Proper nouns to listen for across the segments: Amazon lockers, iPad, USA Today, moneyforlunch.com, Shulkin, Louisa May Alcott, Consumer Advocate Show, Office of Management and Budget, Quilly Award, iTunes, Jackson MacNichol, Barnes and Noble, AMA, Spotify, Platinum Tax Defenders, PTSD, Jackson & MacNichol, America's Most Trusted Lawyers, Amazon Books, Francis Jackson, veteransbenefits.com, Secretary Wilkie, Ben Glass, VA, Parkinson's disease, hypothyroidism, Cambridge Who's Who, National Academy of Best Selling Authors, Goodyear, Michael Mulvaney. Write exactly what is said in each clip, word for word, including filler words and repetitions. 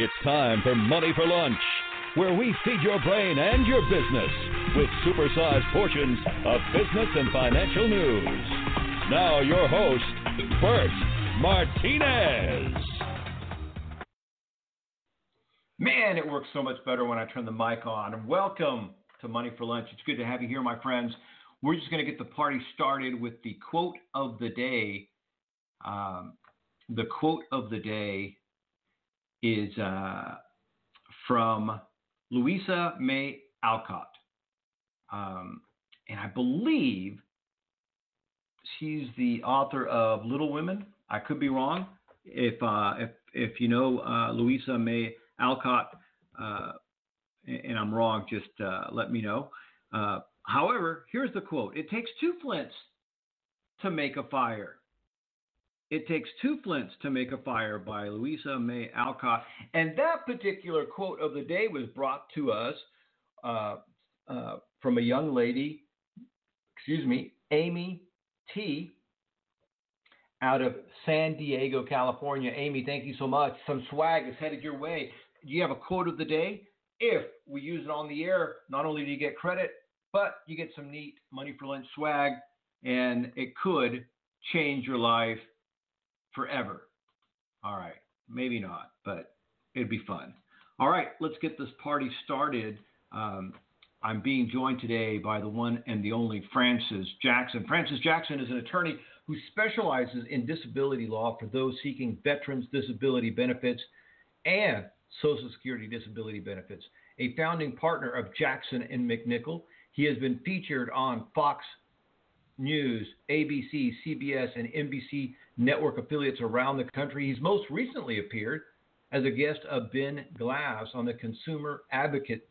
It's time for Money for Lunch, where we feed your brain and your business with supersized portions of business and financial news. Now your host, Bert Martinez. Man, it works so much better when I turn the mic on. Welcome to Money for Lunch. It's good to have you here, my friends. We're just going to get the party started with the quote of the day. Um, the quote of the day is uh, from Louisa May Alcott. Um, and I believe she's the author of Little Women. I could be wrong. If uh, if, if you know uh, Louisa May Alcott uh, and I'm wrong, just uh, let me know. Uh, however, here's the quote. It takes two flints to make a fire. It Takes Two Flints to Make a Fire by Louisa May Alcott. And that particular quote of the day was brought to us uh, uh, from a young lady, excuse me, Amy T. out of San Diego, California. Amy, thank you so much. Some swag is headed your way. Do you have a quote of the day? If we use it on the air, not only do you get credit, but you get some neat Money for Lunch swag, and it could change your life forever. All right. Maybe not, but it'd be fun. All right. Let's get this party started. Um, I'm being joined today by the one and the only Francis Jackson. Francis Jackson is an attorney who specializes in disability law for those seeking veterans disability benefits and Social Security disability benefits. A founding partner of Jackson and MacNichol, he has been featured on Fox News, A B C, C B S, and N B C network affiliates around the country. He's most recently appeared as a guest of Ben Glass on the Consumer Advocate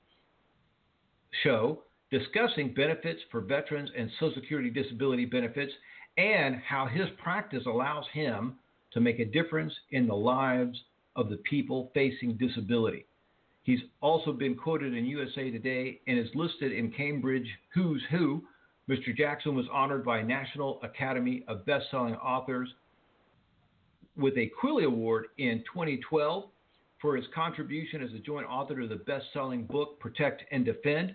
Show, discussing benefits for veterans and Social Security disability benefits and how his practice allows him to make a difference in the lives of the people facing disability. He's also been quoted in U S A Today and is listed in Cambridge Who's Who. Mister Jackson was honored by National Academy of Best Selling Authors with a Quilly Award in twenty twelve for his contribution as a joint author to the best-selling book Protect and Defend.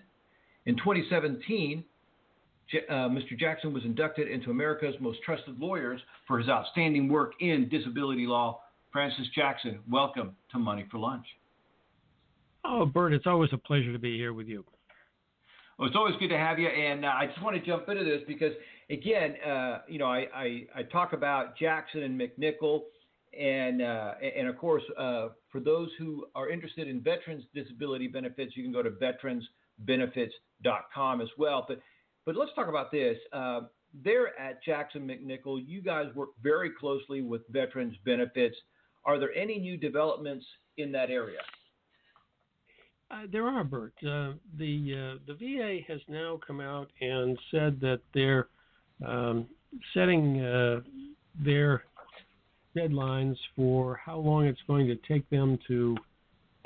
In twenty seventeen, uh, Mister Jackson was inducted into America's Most Trusted Lawyers for his outstanding work in disability law. Francis Jackson, welcome to Money for Lunch. Oh, Bert, it's always a pleasure to be here with you. Well, it's always good to have you, and uh, I just want to jump into this because, again, uh, you know, I, I, I talk about Jackson and MacNichol, and, uh, and of course, uh, for those who are interested in veterans disability benefits, you can go to veterans benefits dot com as well. But, but let's talk about this. Uh, there at Jackson MacNichol, you guys work very closely with veterans benefits. Are there any new developments in that area? Uh, there are, Bert. Uh, the uh, the V A has now come out and said that they're um, setting uh, their deadlines for how long it's going to take them to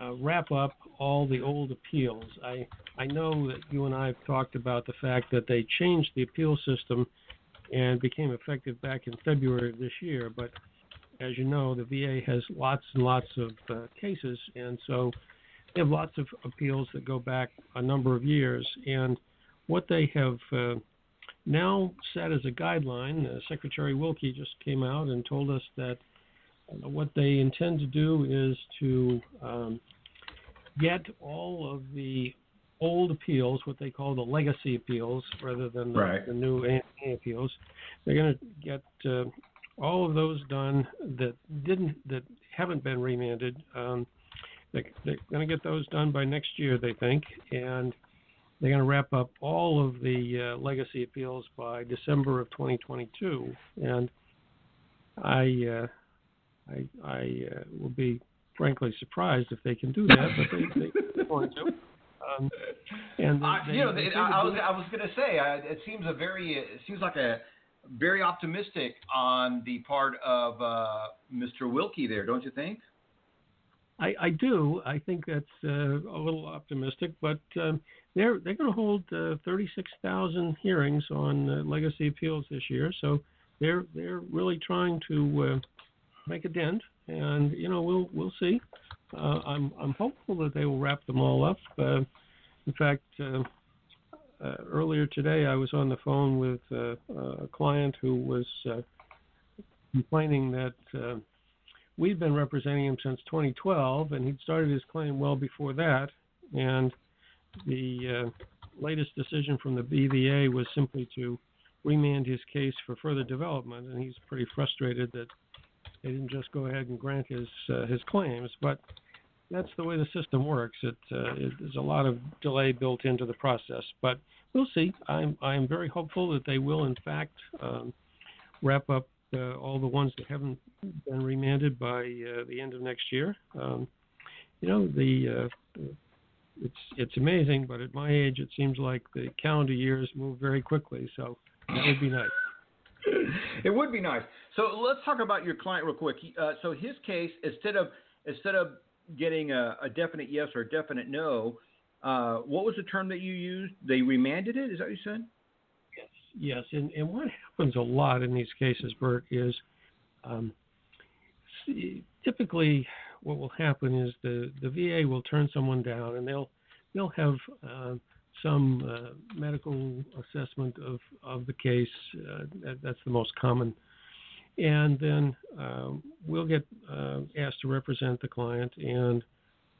uh, wrap up all the old appeals. I I know that you and I have talked about the fact that they changed the appeal system and became effective back in February of this year. But as you know, the V A has lots and lots of uh, cases, and so they have lots of appeals that go back a number of years, and what they have uh, now set as a guideline, uh, Secretary Wilkie just came out and told us that uh, what they intend to do is to um, get all of the old appeals, what they call the legacy appeals rather than the, right. the new A M A appeals. They're going to get uh, all of those done that didn't, that haven't been remanded. Um, They're going to get those done by next year, they think, and they're going to wrap up all of the uh, legacy appeals by December of twenty twenty-two. And I, uh, I, I uh, will be frankly surprised if they can do that, but they want to. Um, and uh, they, you know, they, I, I was, I was going to say, I, it seems a very, it seems like a very optimistic on the part of uh, Mister Wilkie there, don't you think? I, I do. I think that's uh, a little optimistic, but um, they're they're going to hold uh, thirty-six thousand hearings on uh, legacy appeals this year. So they're they're really trying to uh, make a dent, and you know we'll we'll see. uh, I'm I'm hopeful that they will wrap them all up. Uh, in fact, uh, uh, earlier today I was on the phone with uh, a client who was uh, complaining that uh, we've been representing him since twenty twelve, and he'd started his claim well before that, and the uh, latest decision from the B V A was simply to remand his case for further development, and he's pretty frustrated that they didn't just go ahead and grant his uh, his claims. But that's the way the system works. It, uh, it there's a lot of delay built into the process, but we'll see. I'm I'm very hopeful that they will in fact um, wrap up uh, all the ones that haven't been remanded by uh, the end of next year. Um, you know the. Uh, It's it's amazing, but at my age, it seems like the calendar years move very quickly, so that would be nice. It would be nice. So let's talk about your client real quick. Uh, so his case, instead of instead of getting a, a definite yes or a definite no, uh, what was the term that you used? They remanded it? Is that what you said? Yes. Yes, and, and what happens a lot in these cases, Bert, is um, see, typically – what will happen is the, the V A will turn someone down, and they'll they'll have uh, some uh, medical assessment of, of the case. Uh, that, that's the most common. And then um, we'll get uh, asked to represent the client, and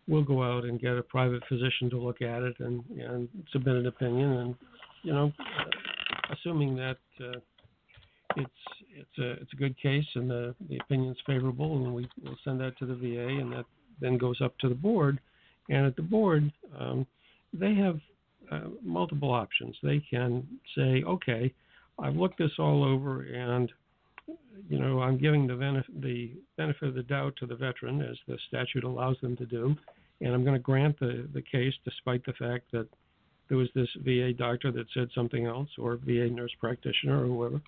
we'll go out and get a private physician to look at it and, and submit an opinion. And, you know, uh, assuming that uh, It's it's a it's a good case and the, the opinion's favorable, and we will send that to the V A, and that then goes up to the board. And at the board, um, they have uh, multiple options. They can say, okay, I've looked this all over, and you know I'm giving the benef- the benefit of the doubt to the veteran, as the statute allows them to do, and I'm going to grant the, the case despite the fact that there was this V A doctor that said something else, or V A nurse practitioner, or whoever.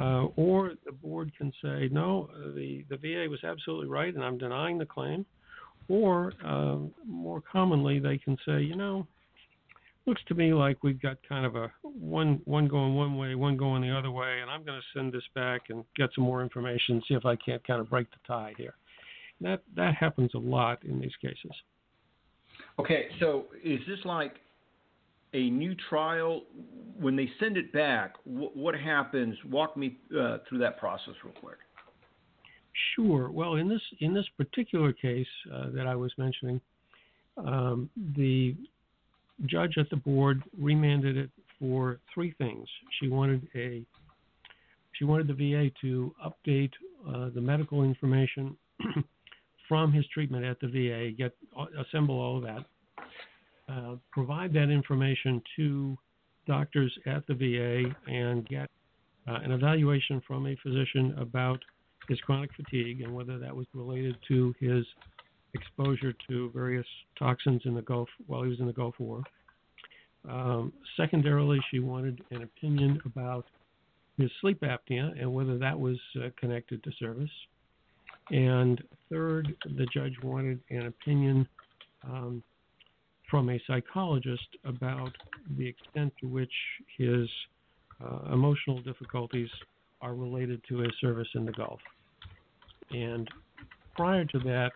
Uh, or the board can say, no, the, the V A was absolutely right, and I'm denying the claim. Or uh, more commonly, they can say, you know, looks to me like we've got kind of a one one going one way, one going the other way, and I'm going to send this back and get some more information, see if I can't kind of break the tie here. And that that happens a lot in these cases. Okay, so is this like a new trial? When they send it back, wh- what happens? Walk me uh, through that process real quick. Sure. Well, in this in this particular case uh, that I was mentioning, um, the judge at the board remanded it for three things. She wanted a she wanted the V A to update uh, the medical information from his treatment at the V A, get assemble all of that. Uh, provide that information to doctors at the V A and get uh, an evaluation from a physician about his chronic fatigue and whether that was related to his exposure to various toxins in the Gulf while he was in the Gulf War. Um, secondarily, she wanted an opinion about his sleep apnea and whether that was uh, connected to service. And third, the judge wanted an opinion um, from a psychologist about the extent to which his uh, emotional difficulties are related to his service in the Gulf. And prior to that,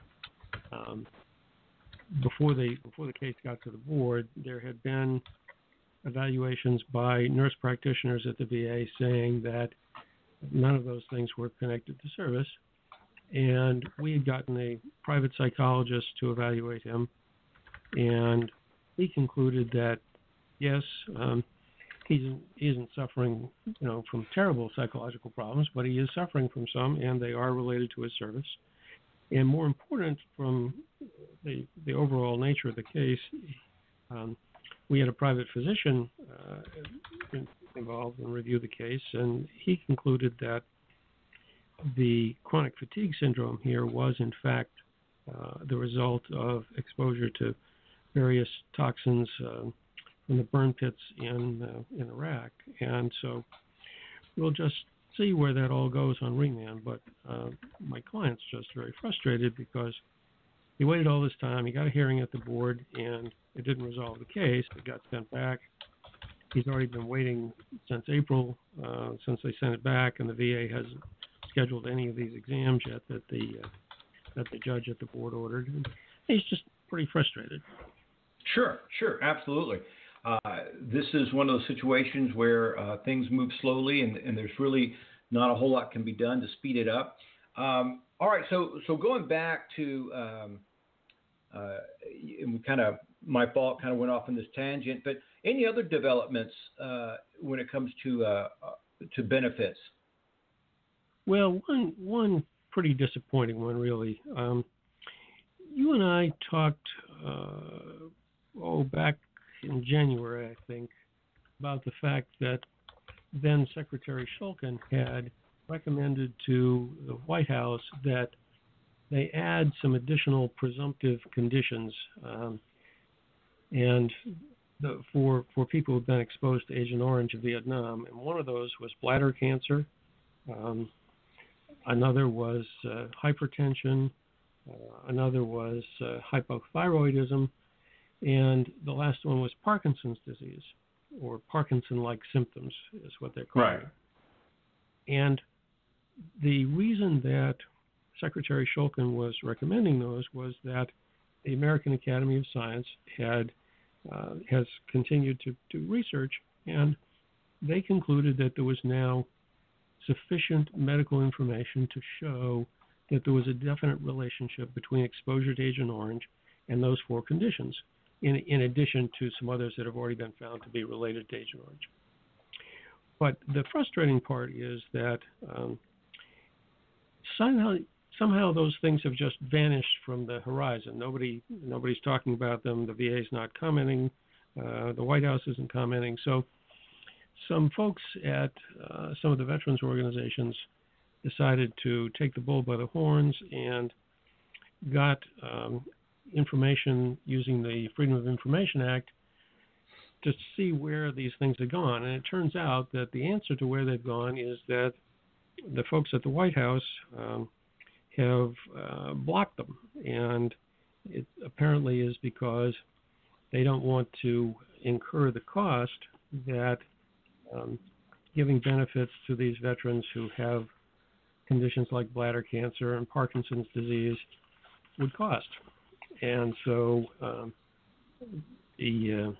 um, before the before the case got to the board, there had been evaluations by nurse practitioners at the V A saying that none of those things were connected to service. And we had gotten a private psychologist to evaluate him, and he concluded that, yes, um, he isn't suffering, you know, from terrible psychological problems, but he is suffering from some, and they are related to his service. And more important, from the, the overall nature of the case, um, we had a private physician uh, involved and reviewed the case, and he concluded that the chronic fatigue syndrome here was, in fact, uh, the result of exposure to various toxins uh, from the burn pits in uh, in Iraq. And so we'll just see where that all goes on remand. But uh, my client's just very frustrated because he waited all this time. He got a hearing at the board, and it didn't resolve the case. It got sent back. He's already been waiting since April, uh, since they sent it back, and the V A hasn't scheduled any of these exams yet that the uh, that the judge at the board ordered. And he's just pretty frustrated. Sure, sure, absolutely. Uh, this is one of those situations where uh, things move slowly, and, and there's really not a whole lot can be done to speed it up. Um, all right, so so going back to um, uh, kind of my fault, kind of went off on this tangent, but any other developments uh, when it comes to uh, to benefits? Well, one one pretty disappointing one, really. Um, you and I talked uh, oh back in January, I think, about the fact that then Secretary Shulkin had recommended to the White House that they add some additional presumptive conditions, um, and the, for for people who've been exposed to Agent Orange in Vietnam, and one of those was bladder cancer, um, another was uh, hypertension, uh, another was uh, hypothyroidism, and the last one was Parkinson's disease, or Parkinson-like symptoms is what they're calling right. it. And the reason that Secretary Shulkin was recommending those was that the American Academy of Science had uh, has continued to do research, and they concluded that there was now sufficient medical information to show that there was a definite relationship between exposure to Agent Orange and those four conditions, in, in addition to some others that have already been found to be related to Agent Orange. But the frustrating part is that um, somehow, somehow those things have just vanished from the horizon. Nobody, nobody's talking about them. The V A's not commenting. Uh, the White House isn't commenting. So some folks at uh, some of the veterans organizations decided to take the bull by the horns and got um, information using the Freedom of Information Act to see where these things have gone. And it turns out that the answer to where they've gone is that the folks at the White House um, have uh, blocked them. And it apparently is because they don't want to incur the cost that um, giving benefits to these veterans who have conditions like bladder cancer and Parkinson's disease would cost. And so um, the, uh,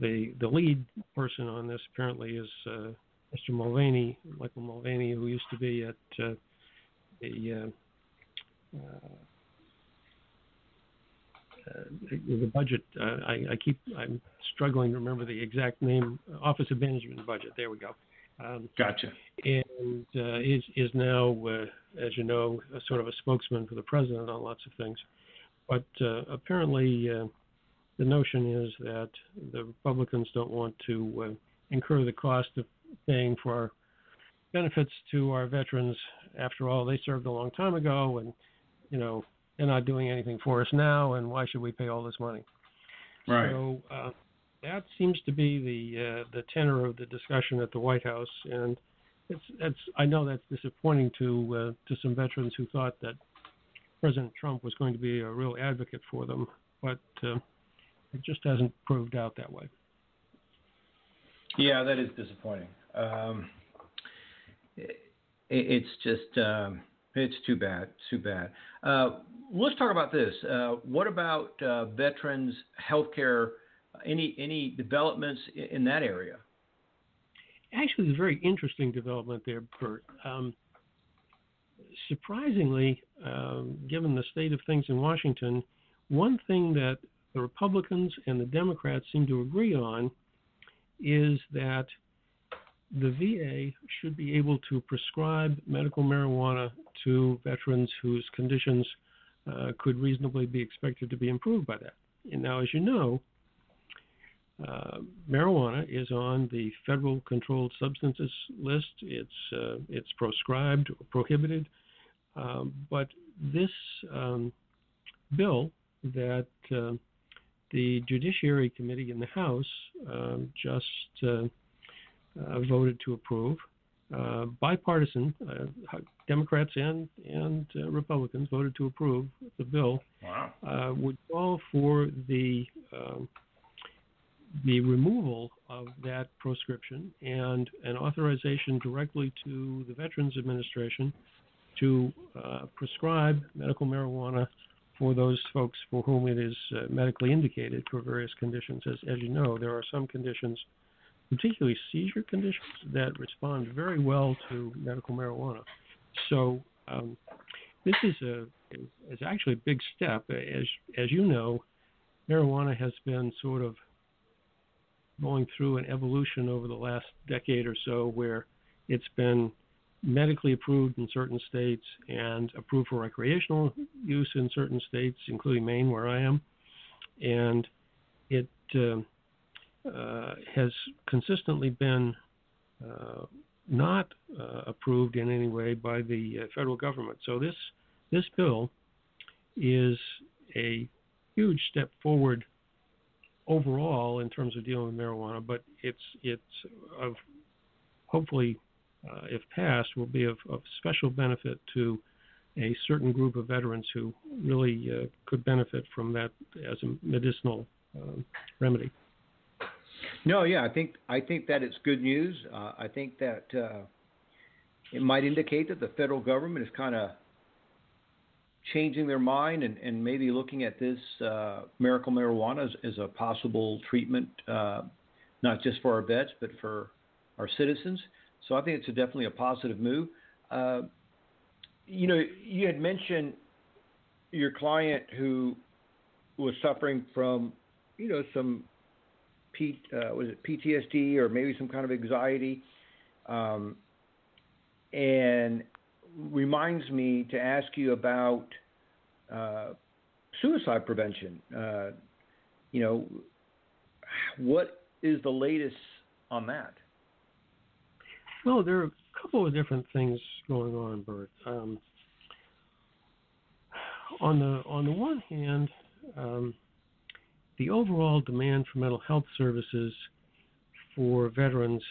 the the lead person on this apparently is uh, Mister Mulvaney, Michael Mulvaney, who used to be at uh, the uh, uh, the budget. Uh, I, I keep I'm struggling to remember the exact name. Office of Management and Budget. There we go. Um, gotcha. And uh, is is now, uh, as you know, a sort of a spokesman for the president on lots of things. But uh, apparently uh, the notion is that the Republicans don't want to uh, incur the cost of paying for our benefits to our veterans. After all, they served a long time ago, and, you know, they're not doing anything for us now, and why should we pay all this money? Right. So uh, that seems to be the uh, the tenor of the discussion at the White House, and it's that's I know that's disappointing to uh, to some veterans who thought that President Trump was going to be a real advocate for them, but uh, it just hasn't proved out that way. Yeah, that is disappointing. Um, it, it's just um, it's too bad, too bad. Uh, let's talk about this. Uh, what about uh, veterans' health care? Any any developments in that area? Actually, there's a very interesting development there, Bert. Um, surprisingly, um, given the state of things in Washington, one thing that the Republicans and the Democrats seem to agree on is that the V A should be able to prescribe medical marijuana to veterans whose conditions uh, could reasonably be expected to be improved by that. And now, as you know, Uh, marijuana is on the federal controlled substances list. It's uh, it's proscribed or prohibited. Um, but this um, bill that uh, the Judiciary Committee in the House um, just uh, uh, voted to approve, uh, bipartisan, uh, Democrats and, and uh, Republicans voted to approve the bill, wow. uh, would call for the um, the removal of that proscription and an authorization directly to the Veterans Administration to uh, prescribe medical marijuana for those folks for whom it is uh, medically indicated for various conditions. As, as you know, there are some conditions, particularly seizure conditions, that respond very well to medical marijuana. So um, this is a is actually a big step. As as you know, marijuana has been sort of going through an evolution over the last decade or so, where it's been medically approved in certain states and approved for recreational use in certain states, including Maine, where I am, and it uh, uh, has consistently been uh, not uh, approved in any way by the uh, federal government. So this this bill is a huge step forward overall in terms of dealing with marijuana, but it's it's of hopefully, Uh, if passed, will be of, of special benefit to a certain group of veterans who really uh, could benefit from that as a medicinal um, remedy. No, yeah, I think I think that it's good news. Uh, I think that uh, it might indicate that the federal government is kind of changing their mind and, and maybe looking at this uh, medical marijuana as, as a possible treatment, uh, not just for our vets, but for our citizens. So I think it's a definitely a positive move. Uh, you know, you had mentioned your client who was suffering from, you know, some P, uh, was it P T S D or maybe some kind of anxiety, um, and reminds me to ask you about uh, suicide prevention. Uh, you know, what is the latest on that? Well, there are a couple of different things going on, Bert. Um, on the on the one hand, um, the overall demand for mental health services for veterans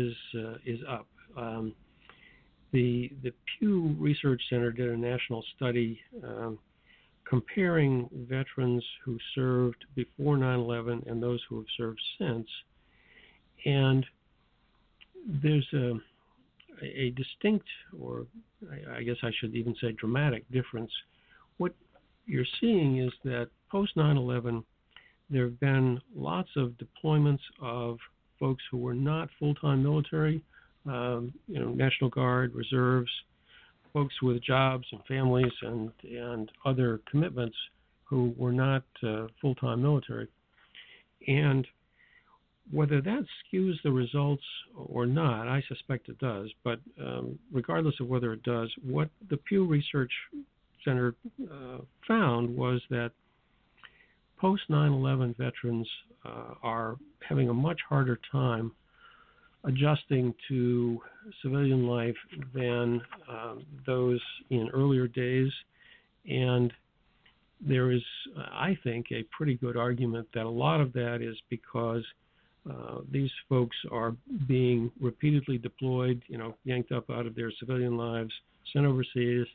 is uh, is up. Um, the the Pew Research Center did a national study um, comparing veterans who served before nine eleven and those who have served since, and there's a, a distinct, or I guess I should even say dramatic difference. What you're seeing is that post nine eleven, there have been lots of deployments of folks who were not full-time military, um, you know, National Guard, reserves, folks with jobs and families and, and other commitments who were not uh, full-time military. And whether that skews the results or not, I suspect it does, but um, regardless of whether it does, what the Pew Research Center uh, found was that post nine eleven veterans uh, are having a much harder time adjusting to civilian life than um, those in earlier days, and there is, I think, a pretty good argument that a lot of that is because Uh, these folks are being repeatedly deployed, you know, yanked up out of their civilian lives, sent overseas,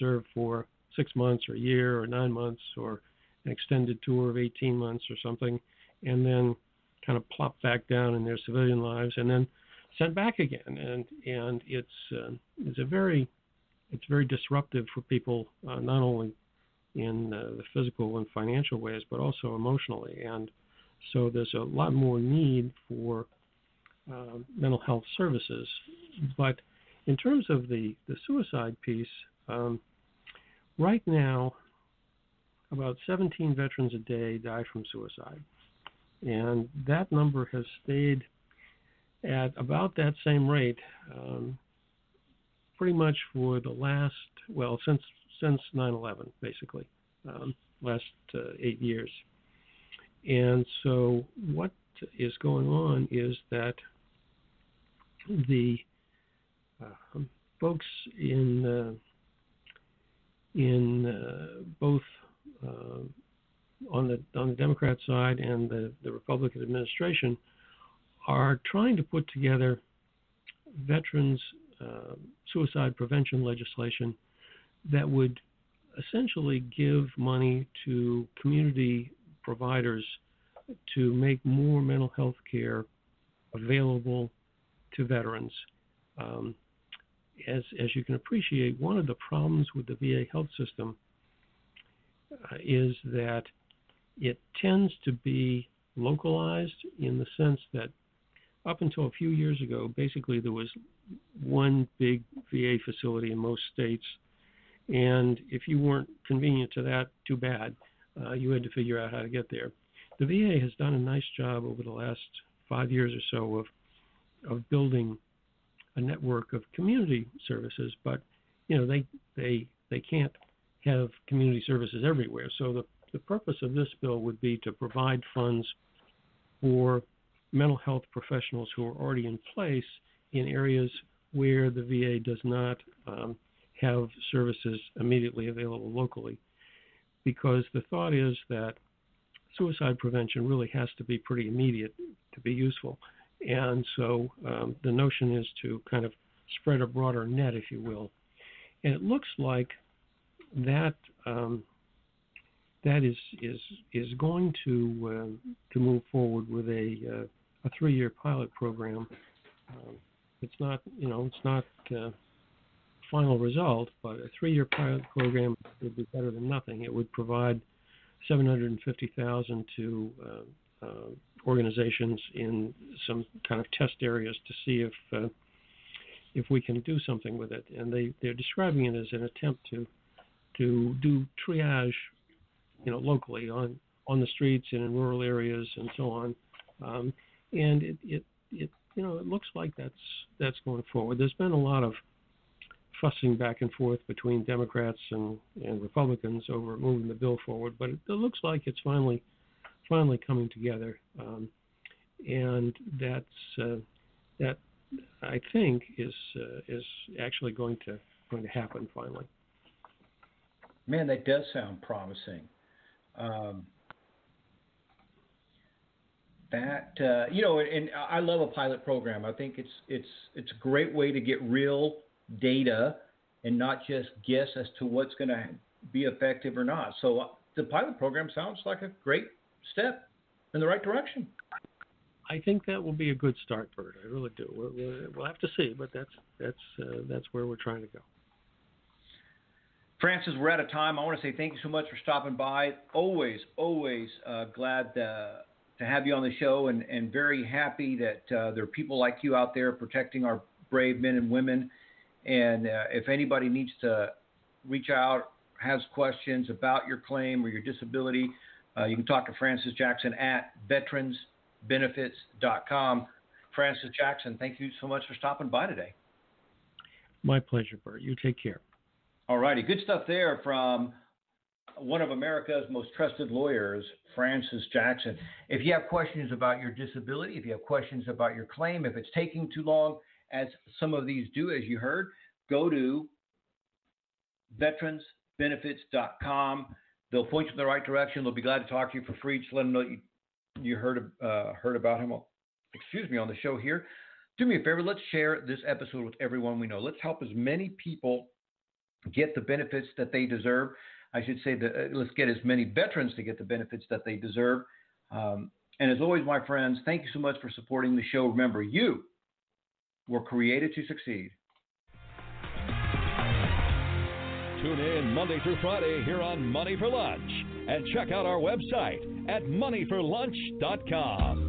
served for six months or a year or nine months or an extended tour of eighteen months or something, and then kind of plopped back down in their civilian lives and then sent back again. And and it's uh, it's a very it's very disruptive for people, uh, not only in uh, the physical and financial ways, but also emotionally. And so there's a lot more need for uh, mental health services. But in terms of the, the suicide piece, um, right now, about seventeen veterans a day die from suicide. And that number has stayed at about that same rate um, pretty much for the last, well, since since nine eleven, basically, um, last uh, eight years. And so what is going on is that the uh, folks in uh, in uh, both uh, on the on the Democrat side and the, the Republican administration are trying to put together veterans uh, suicide prevention legislation that would essentially give money to community providers to make more mental health care available to veterans. Um, as as you can appreciate, one of the problems with the V A health system uh, is that it tends to be localized in the sense that up until a few years ago, basically there was one big V A facility in most states, and if you weren't convenient to that, too bad. Uh, you had to figure out how to get there. The V A has done a nice job over the last five years or so of of building a network of community services, but you know they they they can't have community services everywhere. So the the purpose of this bill would be to provide funds for mental health professionals who are already in place in areas where the V A does not um, have services immediately available locally, because the thought is that suicide prevention really has to be pretty immediate to be useful. And so um, the notion is to kind of spread a broader net, if you will. And it looks like that um, that is is is going to uh, to move forward with a uh, a three-year pilot program. Um, it's not you know it's not uh, final result, but a three-year pilot program would be better than nothing. It would provide seven hundred fifty thousand dollars to uh, uh, organizations in some kind of test areas to see if uh, if we can do something with it. And they, they're describing it as an attempt to to do triage, you know, locally on, on the streets and in rural areas and so on. Um, and it, it it you know it looks like that's that's going forward. There's been a lot of fussing back and forth between Democrats and, and Republicans over moving the bill forward, but it, it looks like it's finally finally coming together, um, and that's uh, that I think is uh, is actually going to going to happen finally. Man, that does sound promising. Um, that uh, you know, and I love a pilot program. I think it's it's it's a great way to get real data and not just guess as to what's going to be effective or not. So the pilot program sounds like a great step in the right direction. I think that will be a good start, Bert. I really do. We're, we're, we'll have to see, but that's that's uh, that's where we're trying to go. Francis, we're out of time. I want to say thank you so much for stopping by. Always, always uh, glad to, to have you on the show, and, and very happy that uh, there are people like you out there protecting our brave men and women. And uh, if anybody needs to reach out, has questions about your claim or your disability, uh, you can talk to Francis Jackson at veterans benefits dot com. Francis Jackson, thank you so much for stopping by today. My pleasure, Bert. You take care. All righty. Good stuff there from one of America's most trusted lawyers, Francis Jackson. If you have questions about your disability, if you have questions about your claim, if it's taking too long, as some of these do, as you heard, go to veterans benefits dot com. They'll point you in the right direction. They'll be glad to talk to you for free. Just let them know you, you heard uh, heard about him. Well, excuse me, on the show here. Do me a favor. Let's share this episode with everyone we know. Let's help as many people get the benefits that they deserve. I should say that uh, let's get as many veterans to get the benefits that they deserve. Um, and as always, my friends, thank you so much for supporting the show. Remember, you were created to succeed. Tune in Monday through Friday here on Money for Lunch, and check out our website at money for lunch dot com.